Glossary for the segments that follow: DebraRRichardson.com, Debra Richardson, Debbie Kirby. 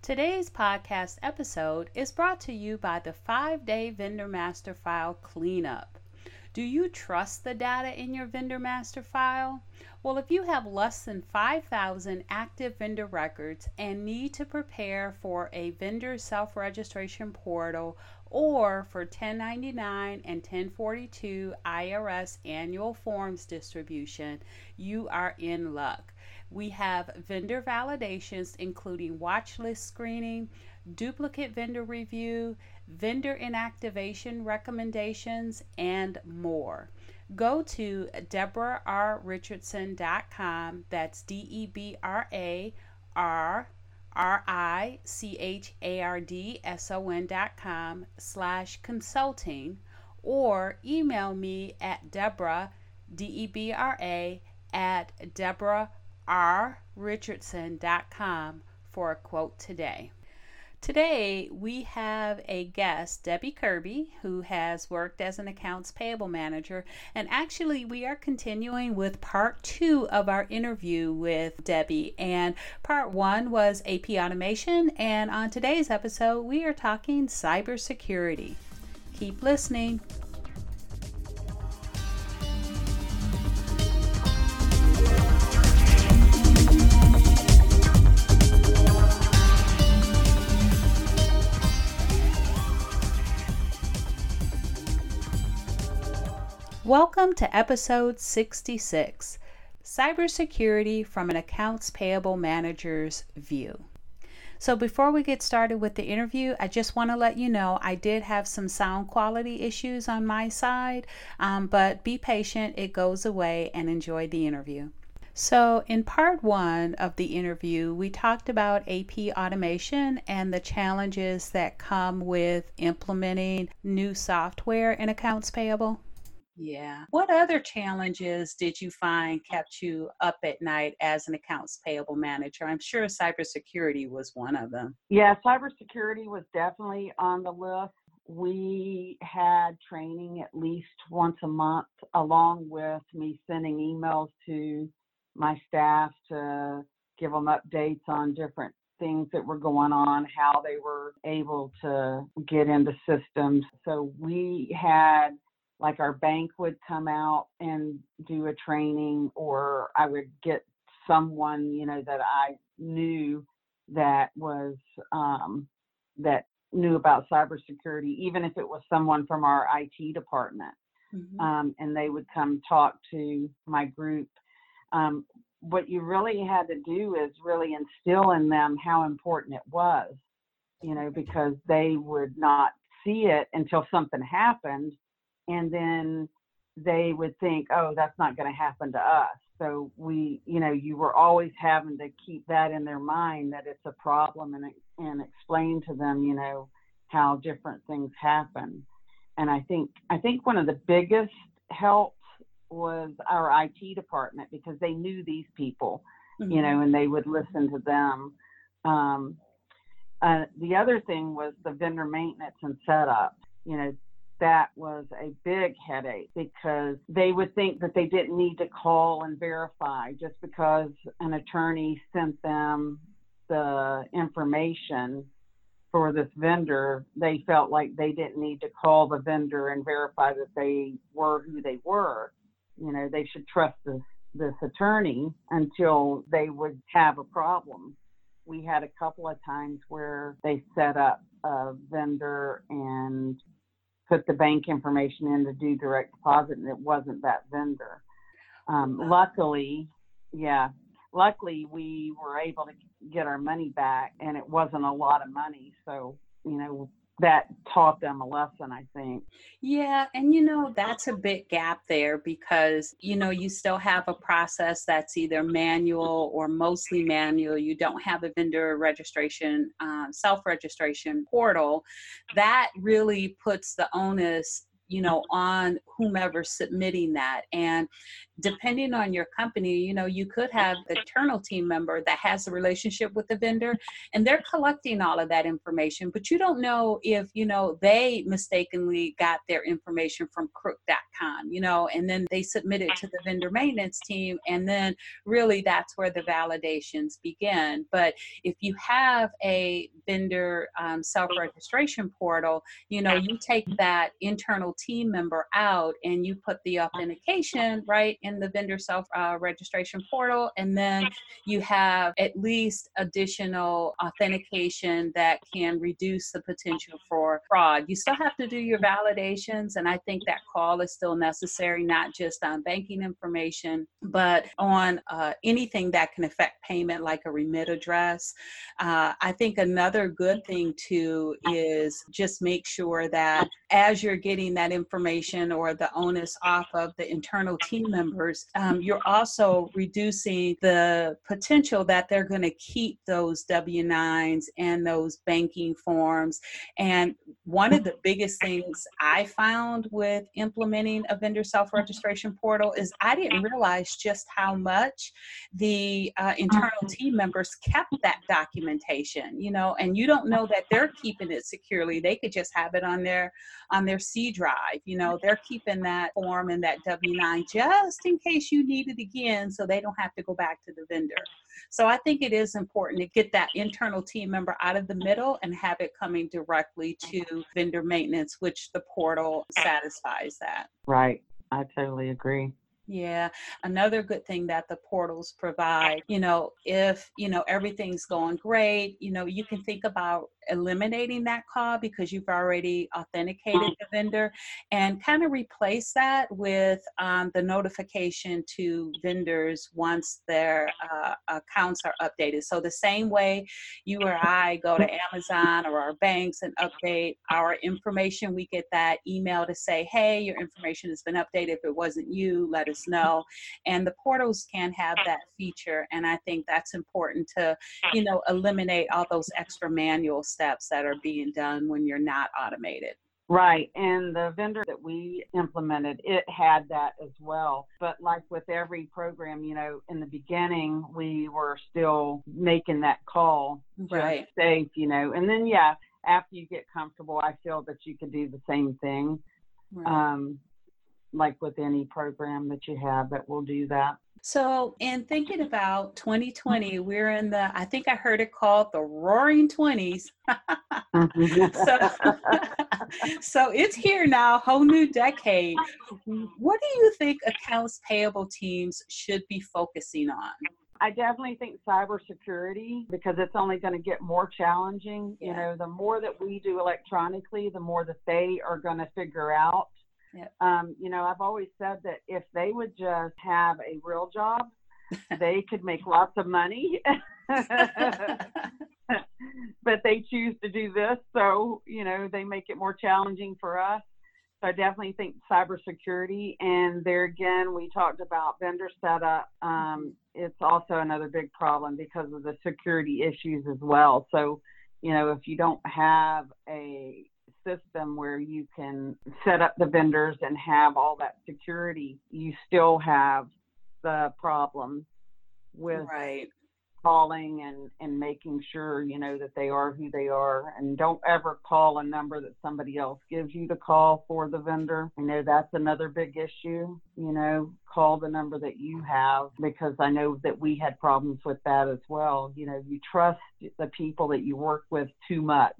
Today's podcast episode is brought to you by the 5-day Vendor Master File Cleanup. Do you trust the data in your vendor master file? Well, if you have less than 5,000 active vendor records and need to prepare for a vendor self-registration portal or for 1099 and 1042 IRS annual forms distribution, you are in luck. We have vendor validations including watch list screening, duplicate vendor review, vendor inactivation recommendations, and more. Go to DebraRRichardson.com, that's DebraRRichardson.com/consulting, or email me at Debra, D-E-B-R-A, at DebraRRichardson.com for a quote today. Today, we have a guest, Debbie Kirby, who has worked as an accounts payable manager. And actually, we are continuing with part 2 of our interview with Debbie. And part 1 was AP automation. And on today's episode, we are talking cybersecurity. Keep listening. Welcome to episode 66, Cybersecurity from an Accounts Payable Manager's View. So before we get started with the interview, I just want to let you know I did have some sound quality issues on my side, but be patient, it goes away, and enjoy the interview. So in part 1 of the interview, we talked about AP automation and the challenges that come with implementing new software in accounts payable. Yeah. What other challenges did you find kept you up at night as an accounts payable manager? I'm sure cybersecurity was one of them. Yeah, cybersecurity was definitely on the list. We had training at least once a month, along with me sending emails to my staff to give them updates on different things that were going on, how they were able to get into systems. So we had like our bank would come out and do a training, or I would get someone, that I knew that was, that knew about cybersecurity, even if it was someone from our IT department. Mm-hmm. And they would come talk to my group. What you really had to do is really instill in them how important it was, because they would not see it until something happened. And then they would think, oh, that's not going to happen to us. So we, you were always having to keep that in their mind that it's a problem and explain to them, how different things happen. And I think one of the biggest helps was our IT department because they knew these people, mm-hmm. And they would listen to them. The other thing was the vendor maintenance and setup, that was a big headache because they would think that they didn't need to call and verify just because an attorney sent them the information for this vendor. They felt like they didn't need to call the vendor and verify that they were who they were. They should trust this attorney until they would have a problem. We had a couple of times where they set up a vendor and put the bank information in to do direct deposit, and it wasn't that vendor. Luckily we were able to get our money back, and it wasn't a lot of money. So, that taught them a lesson, I think. Yeah. And, that's a big gap there because, you still have a process that's either manual or mostly manual. You don't have a vendor registration, self-registration portal. That really puts the onus on whomever's submitting that. And depending on your company, you could have an internal team member that has a relationship with the vendor and they're collecting all of that information, but you don't know if, they mistakenly got their information from crook.com, and then they submit it to the vendor maintenance team. And then really that's where the validations begin. But if you have a vendor self-registration portal, you take that internal team member out and you put the authentication right in the vendor self registration portal, and then you have at least additional authentication that can reduce the potential for fraud. You still have to do your validations, and I think that call is still necessary, not just on banking information, but on anything that can affect payment, like a remit address. I think another good thing too is just make sure that as you're getting that information or the onus off of the internal team members, you're also reducing the potential that they're going to keep those W-9s and those banking forms. And one of the biggest things I found with implementing a vendor self-registration portal is I didn't realize just how much the internal team members kept that documentation, and you don't know that they're keeping it securely. They could just have it on their C drive, they're keeping that form and that W-9 just in case you need it again, so they don't have to go back to the vendor. So I think it is important to get that internal team member out of the middle and have it coming directly to vendor maintenance, which the portal satisfies that. Right. I totally agree. Yeah. Another good thing that the portals provide, if, everything's going great, you can think about eliminating that call because you've already authenticated the vendor, and kind of replace that with the notification to vendors once their accounts are updated. So the same way you or I go to Amazon or our banks and update our information, we get that email to say, hey, your information has been updated. If it wasn't you, let us know. And the portals can have that feature. And I think that's important to, eliminate all those extra manual steps that are being done when you're not automated. Right. And the vendor that we implemented, it had that as well. But like with every program, in the beginning, we were still making that call. Right. Safe, and then, yeah, after you get comfortable, I feel that you can do the same thing. Right. Like with any program that you have that will do that. So in thinking about 2020, we're in the, I think I heard it called the roaring 20s. So it's here now, whole new decade. What do you think accounts payable teams should be focusing on? I definitely think cybersecurity, because it's only going to get more challenging. Yeah. The more that we do electronically, the more that they are going to figure out. Yep. I've always said that if they would just have a real job, they could make lots of money, but they choose to do this. So, they make it more challenging for us. So I definitely think cybersecurity, and there again, we talked about vendor setup. It's also another big problem because of the security issues as well. So, if you don't have a system where you can set up the vendors and have all that security, you still have the problem with right. calling and making sure, that they are who they are. And don't ever call a number that somebody else gives you to call for the vendor. I know that's another big issue, call the number that you have, because I know that we had problems with that as well. You trust the people that you work with too much.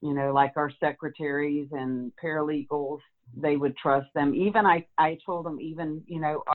Like our secretaries and paralegals, they would trust them. Even I told them, even,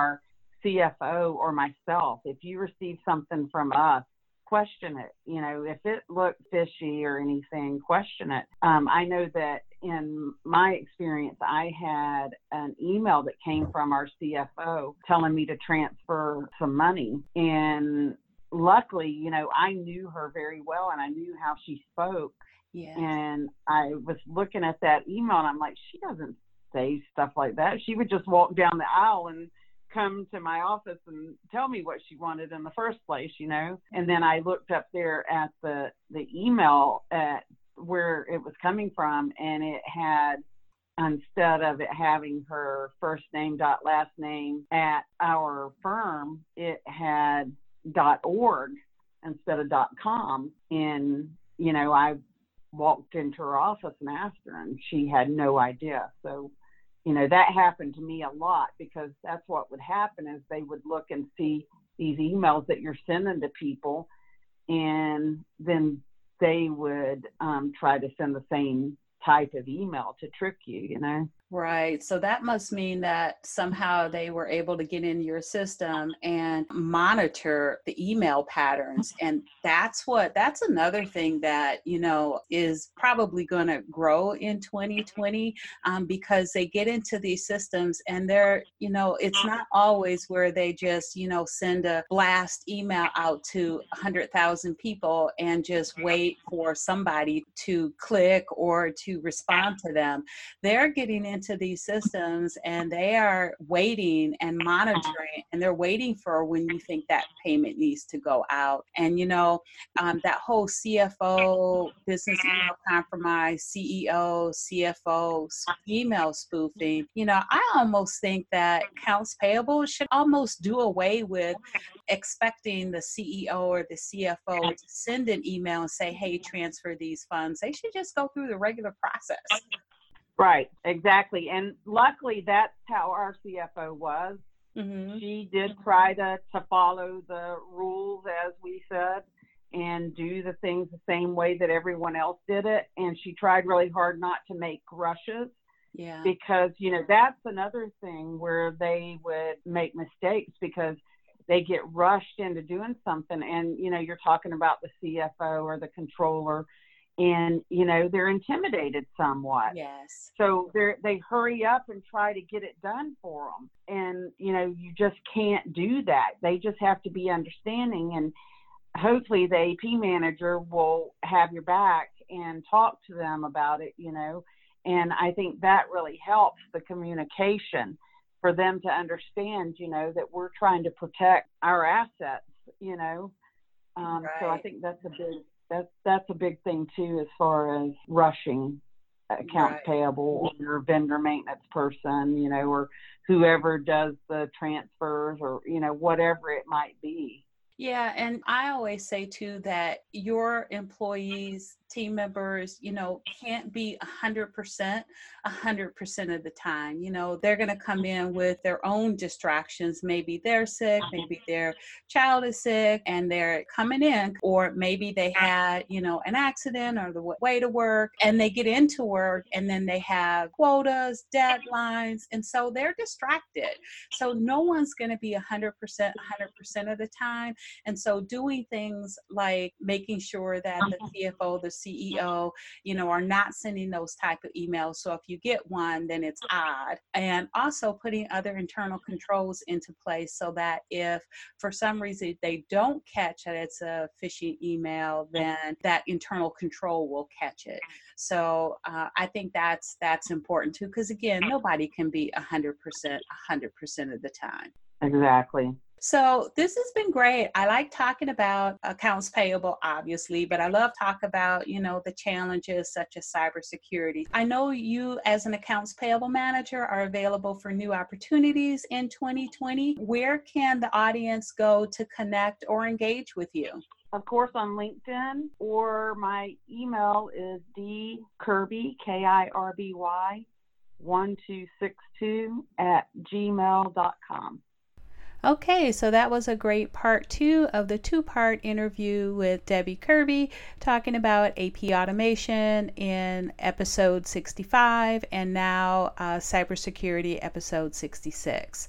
our CFO or myself, if you receive something from us, question it. If it looked fishy or anything, question it. I know that in my experience, I had an email that came from our CFO telling me to transfer some money. And luckily, I knew her very well and I knew how she spoke. Yeah. And I was looking at that email, and I'm like, she doesn't say stuff like that. She would just walk down the aisle and come to my office and tell me what she wanted in the first place, you know. And then I looked up there at the email at where it was coming from, and it had, instead of it having her first name dot last name at our firm, it had .org instead of .com. And, you know, I walked into her office and asked her, and she had no idea. So, you know, that happened to me a lot, because that's what would happen is they would look and see these emails that you're sending to people, and then they would try to send the same type of email to trick you, you know? Right. So that must mean that somehow they were able to get in your system and monitor the email patterns. And that's another thing that, you know, is probably going to grow in 2020, because they get into these systems and they're, you know, it's not always where they just, you know, send a blast email out to 100,000 people and just wait for somebody to click or to respond to them. They're getting into these systems and they are waiting and monitoring, and they're waiting for when you think that payment needs to go out. And, you know, that whole CFO, business email compromise, CEO, CFO, email spoofing, you know, I almost think that accounts payable should almost do away with expecting the CEO or the CFO to send an email and say, hey, transfer these funds. They should just go through the regular process. Right, exactly. And luckily, that's how our CFO was. Mm-hmm. She did try to follow the rules, as we said, and do the things the same way that everyone else did it. And she tried really hard not to make rushes. Yeah. Because, you know, that's another thing where they would make mistakes, because they get rushed into doing something. And, you know, you're talking about the CFO or the controller, and, you know, they're intimidated somewhat. Yes. So they hurry up and try to get it done for them. And, you know, you just can't do that. They just have to be understanding. And hopefully the AP manager will have your back and talk to them about it, you know. And I think that really helps the communication for them to understand, you know, that we're trying to protect our assets, you know. Right. So I think that's a big thing, too, as far as rushing accounts payable or vendor maintenance person, you know, or whoever does the transfers or, you know, whatever it might be. Yeah. And I always say, too, that your employees, team members, you know, can't be 100% of the time. You know, they're going to come in with their own distractions. Maybe they're sick, maybe their child is sick and they're coming in, or maybe they had, you know, an accident or the way to work, and they get into work and then they have quotas, deadlines, and so they're distracted. So no one's going to be 100% of the time. And so doing things like making sure that the CFO, the CEO, you know, are not sending those type of emails. So if you get one, then it's odd. And also putting other internal controls into place so that if for some reason they don't catch that it's a phishing email, then that internal control will catch it. So I think that's important too, because again, nobody can be 100% of the time. Exactly. So this has been great. I like talking about accounts payable, obviously, but I love talking about, you know, the challenges such as cybersecurity. I know you as an accounts payable manager are available for new opportunities in 2020. Where can the audience go to connect or engage with you? Of course, on LinkedIn, or my email is dkirby, Kirby, 1262 @gmail.com. Okay, so that was a great part two of the two-part interview with Debbie Kirby, talking about AP automation in episode 65 and now cybersecurity episode 66.